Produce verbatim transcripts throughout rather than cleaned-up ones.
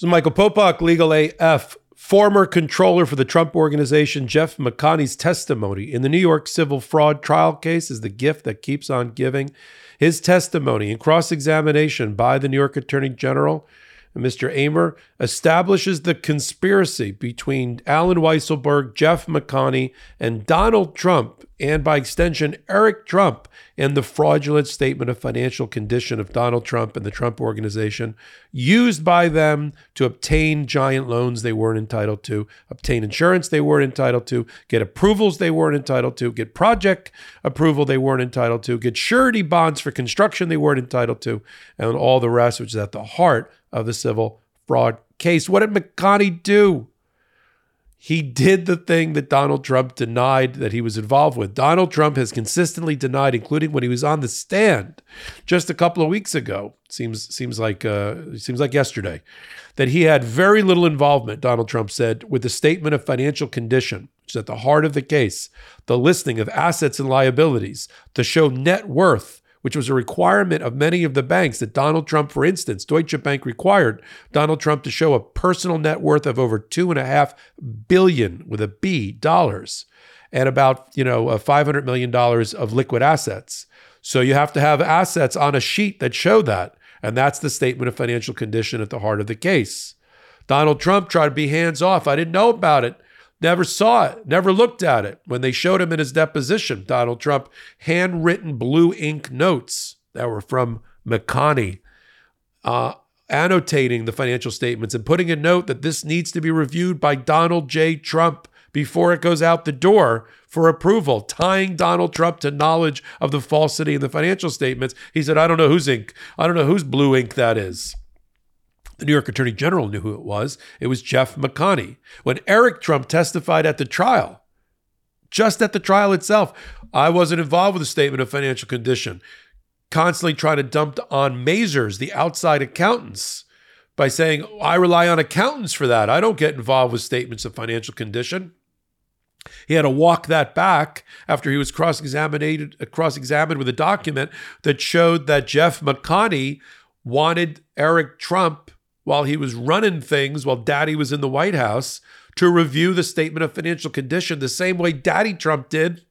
This is Michael Popok, Legal A F, former controller for the Trump Organization, Jeff McConney's testimony in the New York civil fraud trial case is the gift that keeps on giving. His testimony in cross-examination by the New York Attorney General, Mister Amer, establishes the conspiracy between Alan Weisselberg, Jeff McConney, and Donald Trump, and by extension, Eric Trump, and the fraudulent statement of financial condition of Donald Trump and the Trump Organization, used by them to obtain giant loans they weren't entitled to, obtain insurance they weren't entitled to, get approvals they weren't entitled to, get project approval they weren't entitled to, get surety bonds for construction they weren't entitled to, and all the rest, which is at the heart of the civil fraud case. What did McConney do? He did the thing that Donald Trump denied that he was involved with. Donald Trump has consistently denied, including when he was on the stand just a couple of weeks ago. Seems seems like uh, seems like yesterday, that he had very little involvement, Donald Trump said, with the statement of financial condition, which is at the heart of the case, the listing of assets and liabilities to show net worth, which was a requirement of many of the banks that Donald Trump, for instance, Deutsche Bank required Donald Trump to show a personal net worth of over two and a half billion with a B dollars and about, you know, five hundred million dollars of liquid assets. So you have to have assets on a sheet that show that. And that's the statement of financial condition at the heart of the case. Donald Trump tried to be hands off. I didn't know about it. Never saw it, never looked at it. When they showed him in his deposition, Donald Trump, handwritten blue ink notes that were from McConney, uh, annotating the financial statements and putting a note that this needs to be reviewed by Donald J. Trump before it goes out the door for approval, tying Donald Trump to knowledge of the falsity in the financial statements. He said, I don't know whose ink, I don't know whose blue ink that is. The New York Attorney General knew who it was. It was Jeff McConney. When Eric Trump testified at the trial, just at the trial itself, I wasn't involved with the statement of financial condition, constantly trying to dump on Mazars, the outside accountants, by saying, I rely on accountants for that. I don't get involved with statements of financial condition. He had to walk that back after he was cross-examined, cross-examined with a document that showed that Jeff McConney wanted Eric Trump, while he was running things, while Daddy was in the White House, to review the statement of financial condition the same way Daddy Trump did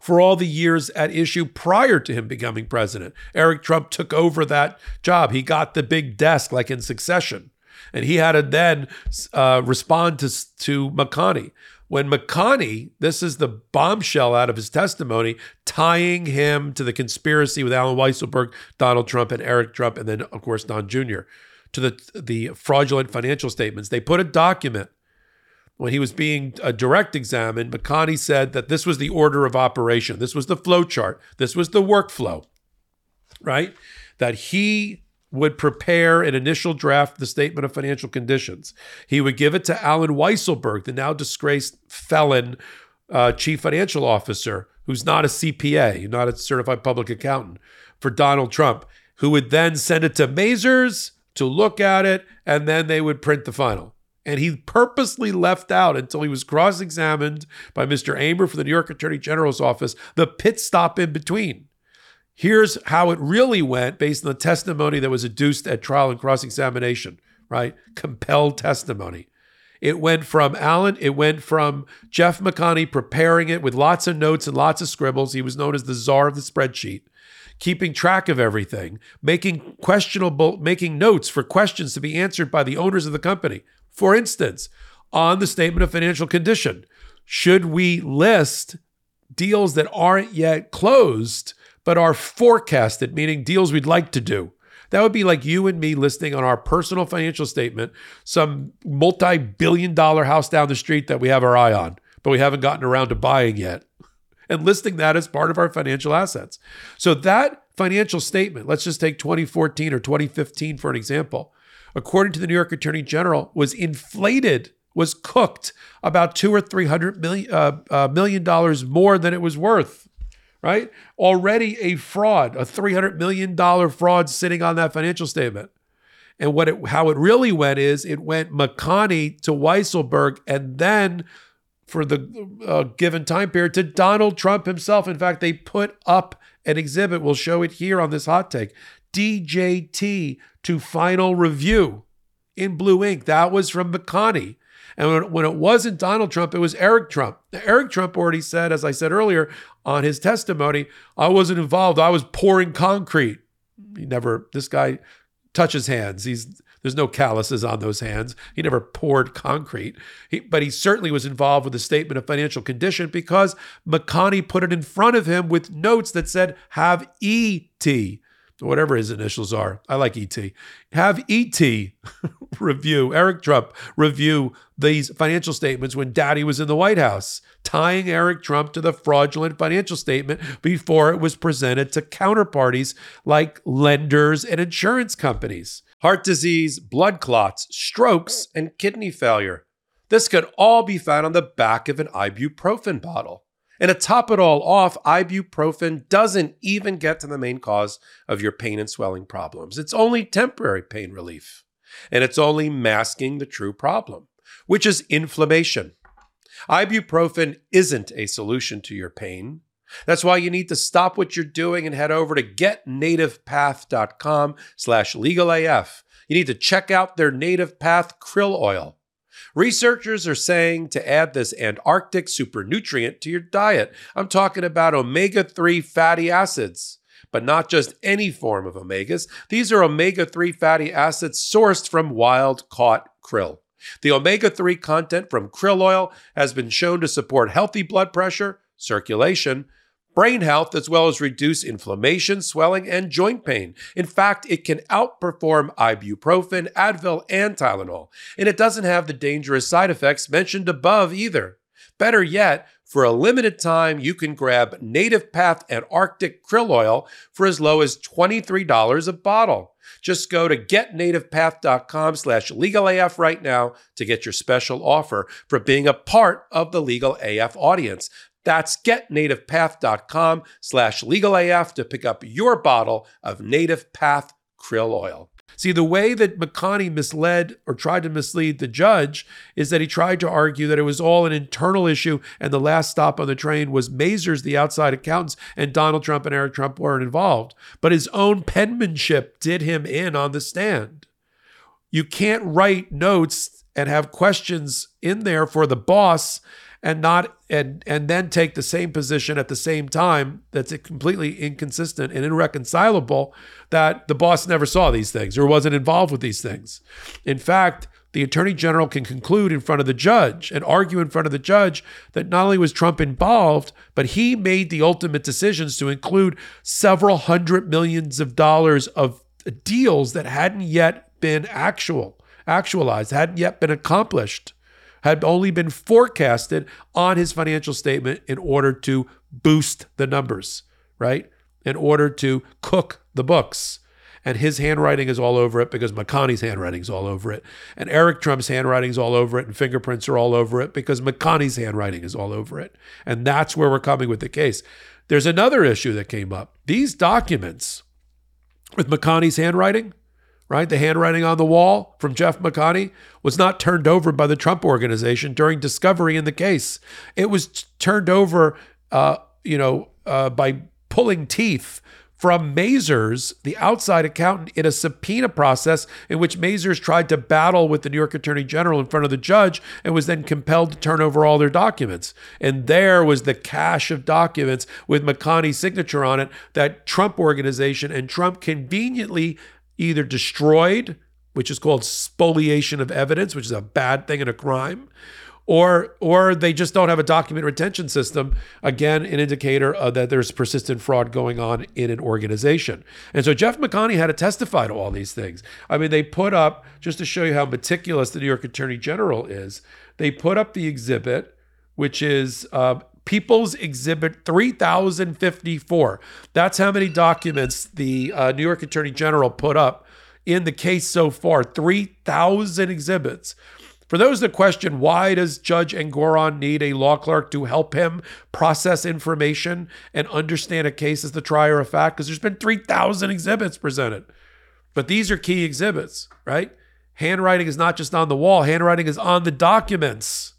for all the years at issue prior to him becoming president. Eric Trump took over that job. He got the big desk like in Succession, and he had to then uh, respond to, to McConney. When McConney, this is the bombshell out of his testimony, tying him to the conspiracy with Alan Weisselberg, Donald Trump, and Eric Trump, and then, of course, Don Junior, to the the fraudulent financial statements. They put a document. When he was being uh, direct examined, McConney said that this was the order of operation. This was the flow chart. This was the workflow, right? That he would prepare an initial draft of the statement of financial conditions. He would give it to Alan Weisselberg, the now disgraced felon uh, chief financial officer, who's not a C P A, not a certified public accountant, for Donald Trump, who would then send it to Mazars to look at it, and then they would print the final. And he purposely left out, until he was cross-examined by Mister Amer for the New York Attorney General's office, the pit stop in between. Here's how it really went based on the testimony that was adduced at trial and cross-examination, right? Compelled testimony. It went from Alan, it went from Jeff McConney preparing it with lots of notes and lots of scribbles. He was known as the czar of the spreadsheet, keeping track of everything, making questionable, making notes for questions to be answered by the owners of the company. For instance, on the statement of financial condition, should we list deals that aren't yet closed but are forecasted, meaning deals we'd like to do? That would be like you and me listing on our personal financial statement some multi-billion dollar house down the street that we have our eye on, but we haven't gotten around to buying yet, and listing that as part of our financial assets. So that financial statement, let's just take twenty fourteen or twenty fifteen for an example, according to the New York Attorney General, was inflated, was cooked about two or three hundred million dollars uh, uh, million dollars more than it was worth. Right? Already a fraud, a three hundred million dollars fraud sitting on that financial statement. And what it, how it really went is it went McConney to Weisselberg, and then for the uh, given time period to Donald Trump himself. In fact, they put up an exhibit. We'll show it here on this hot take. D J T to final review. in blue ink. That was from McConney. And when it wasn't Donald Trump, it was Eric Trump. Now, Eric Trump already said, as I said earlier, on his testimony, I wasn't involved. I was pouring concrete. He never, this guy touches hands. He's, there's no calluses on those hands. He never poured concrete. He, but he certainly was involved with a statement of financial condition because McConney put it in front of him with notes that said, have E T, whatever his initials are. I like E T. Have E T review, Eric Trump review these financial statements when Daddy was in the White House, tying Eric Trump to the fraudulent financial statement before it was presented to counterparties like lenders and insurance companies. Heart disease, blood clots, strokes, and kidney failure. This could all be found on the back of an ibuprofen bottle. And to top it all off, ibuprofen doesn't even get to the main cause of your pain and swelling problems. It's only temporary pain relief. And it's only masking the true problem, which is inflammation. Ibuprofen isn't a solution to your pain. That's why you need to stop what you're doing and head over to getnativepath.com slash legalaf. You need to check out their Native Path krill oil. Researchers are saying to add this Antarctic super nutrient to your diet. I'm talking about omega three fatty acids, but not just any form of omegas. These are omega three fatty acids sourced from wild-caught krill. The omega three content from krill oil has been shown to support healthy blood pressure, circulation, brain health, as well as reduce inflammation, swelling, and joint pain. In fact, it can outperform ibuprofen, Advil, and Tylenol. And it doesn't have the dangerous side effects mentioned above either. Better yet, for a limited time, you can grab Native Path Antarctic Krill Oil for as low as twenty-three dollars a bottle. Just go to getnativepath.com slash legalaf right now to get your special offer for being a part of the Legal A F audience. That's getnativepath.com slash legalaf to pick up your bottle of Native Path krill oil. See, the way that McConney misled or tried to mislead the judge is that he tried to argue that it was all an internal issue and the last stop on the train was Mazars, the outside accountants, and Donald Trump and Eric Trump weren't involved. But his own penmanship did him in on the stand. You can't write notes and have questions in there for the boss and not and and then take the same position at the same time. That's completely inconsistent and irreconcilable that the boss never saw these things or wasn't involved with these things. In fact, the attorney general can conclude in front of the judge and argue in front of the judge that not only was Trump involved, but he made the ultimate decisions to include several hundred millions of dollars of deals that hadn't yet been actual, actualized, hadn't yet been accomplished, had only been forecasted on his financial statement in order to boost the numbers, right? In order to cook the books. And his handwriting is all over it because McConney's handwriting is all over it. And Eric Trump's handwriting is all over it. And fingerprints are all over it because McConney's handwriting is all over it. And that's where we're coming with the case. There's another issue that came up. These documents with McConney's handwriting, right? The handwriting on the wall from Jeff McConney was not turned over by the Trump Organization during discovery in the case. It was t- turned over, uh, you know, uh, by pulling teeth from Mazars, the outside accountant, in a subpoena process in which Mazars tried to battle with the New York Attorney General in front of the judge and was then compelled to turn over all their documents. And there was the cache of documents with McConney's signature on it that Trump Organization and Trump conveniently either destroyed, which is called spoliation of evidence, which is a bad thing and a crime, or or they just don't have a document retention system. Again, an indicator uh, that there's persistent fraud going on in an organization. And so Jeff McConney had to testify to all these things. I mean, they put up, just to show you how meticulous the New York Attorney General is, they put up the exhibit, which is uh, People's Exhibit three thousand fifty-four. That's how many documents the uh, New York Attorney General put up in the case so far, three thousand exhibits. For those that question, why does Judge Engoron need a law clerk to help him process information and understand a case as the trier of fact? Because there's been three thousand exhibits presented. But these are key exhibits, right? Handwriting is not just on the wall. Handwriting is on the documents.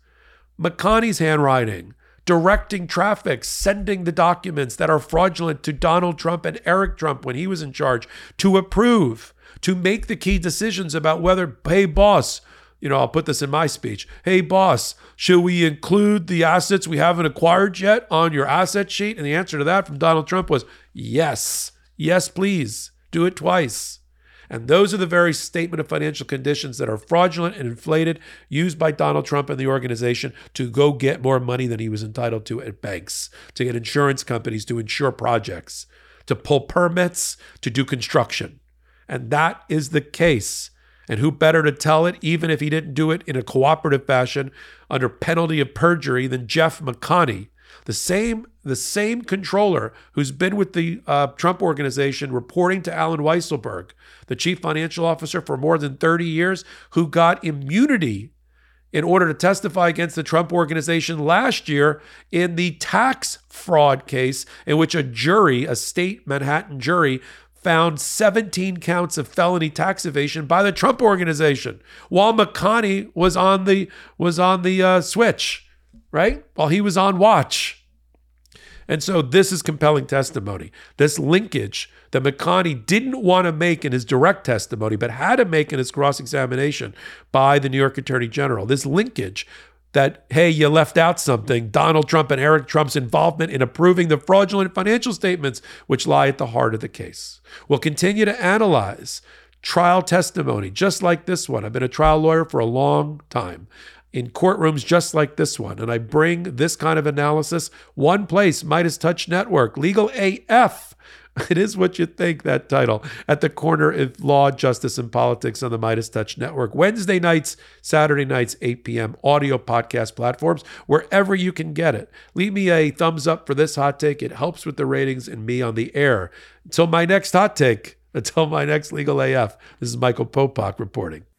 McConney's handwriting, directing traffic, sending the documents that are fraudulent to Donald Trump and Eric Trump when he was in charge to approve, to make the key decisions about whether, hey, boss, you know, I'll put this in my speech. Hey, boss, should we include the assets we haven't acquired yet on your asset sheet? And the answer to that from Donald Trump was, yes, yes, please, do it twice. And those are the very statement of financial conditions that are fraudulent and inflated, used by Donald Trump and the organization to go get more money than he was entitled to at banks, to get insurance companies to insure projects, to pull permits, to do construction. And that is the case. And who better to tell it, even if he didn't do it in a cooperative fashion under penalty of perjury, than Jeff McConney, the same the same controller who's been with the uh, Trump Organization reporting to Alan Weisselberg, the chief financial officer, for more than thirty years, who got immunity in order to testify against the Trump Organization last year in the tax fraud case in which a jury, a state Manhattan jury, found seventeen counts of felony tax evasion by the Trump Organization while McConney was on the was on the uh, switch, right? While he was on watch. And so this is compelling testimony. This linkage that McConney didn't want to make in his direct testimony, but had to make in his cross-examination by the New York Attorney General. This linkage that, hey, you left out something, Donald Trump and Eric Trump's involvement in approving the fraudulent financial statements which lie at the heart of the case. We'll continue to analyze trial testimony just like this one. I've been a trial lawyer for a long time, in courtrooms just like this one. And I bring this kind of analysis one place, Midas Touch Network, Legal A F. It is what you think, that title, at the corner of law, justice, and politics on the Midas Touch Network. Wednesday nights, Saturday nights, eight p.m., audio podcast platforms, wherever you can get it. Leave me a thumbs up for this hot take. It helps with the ratings and me on the air. Until my next hot take, until my next Legal A F, this is Michael Popok reporting.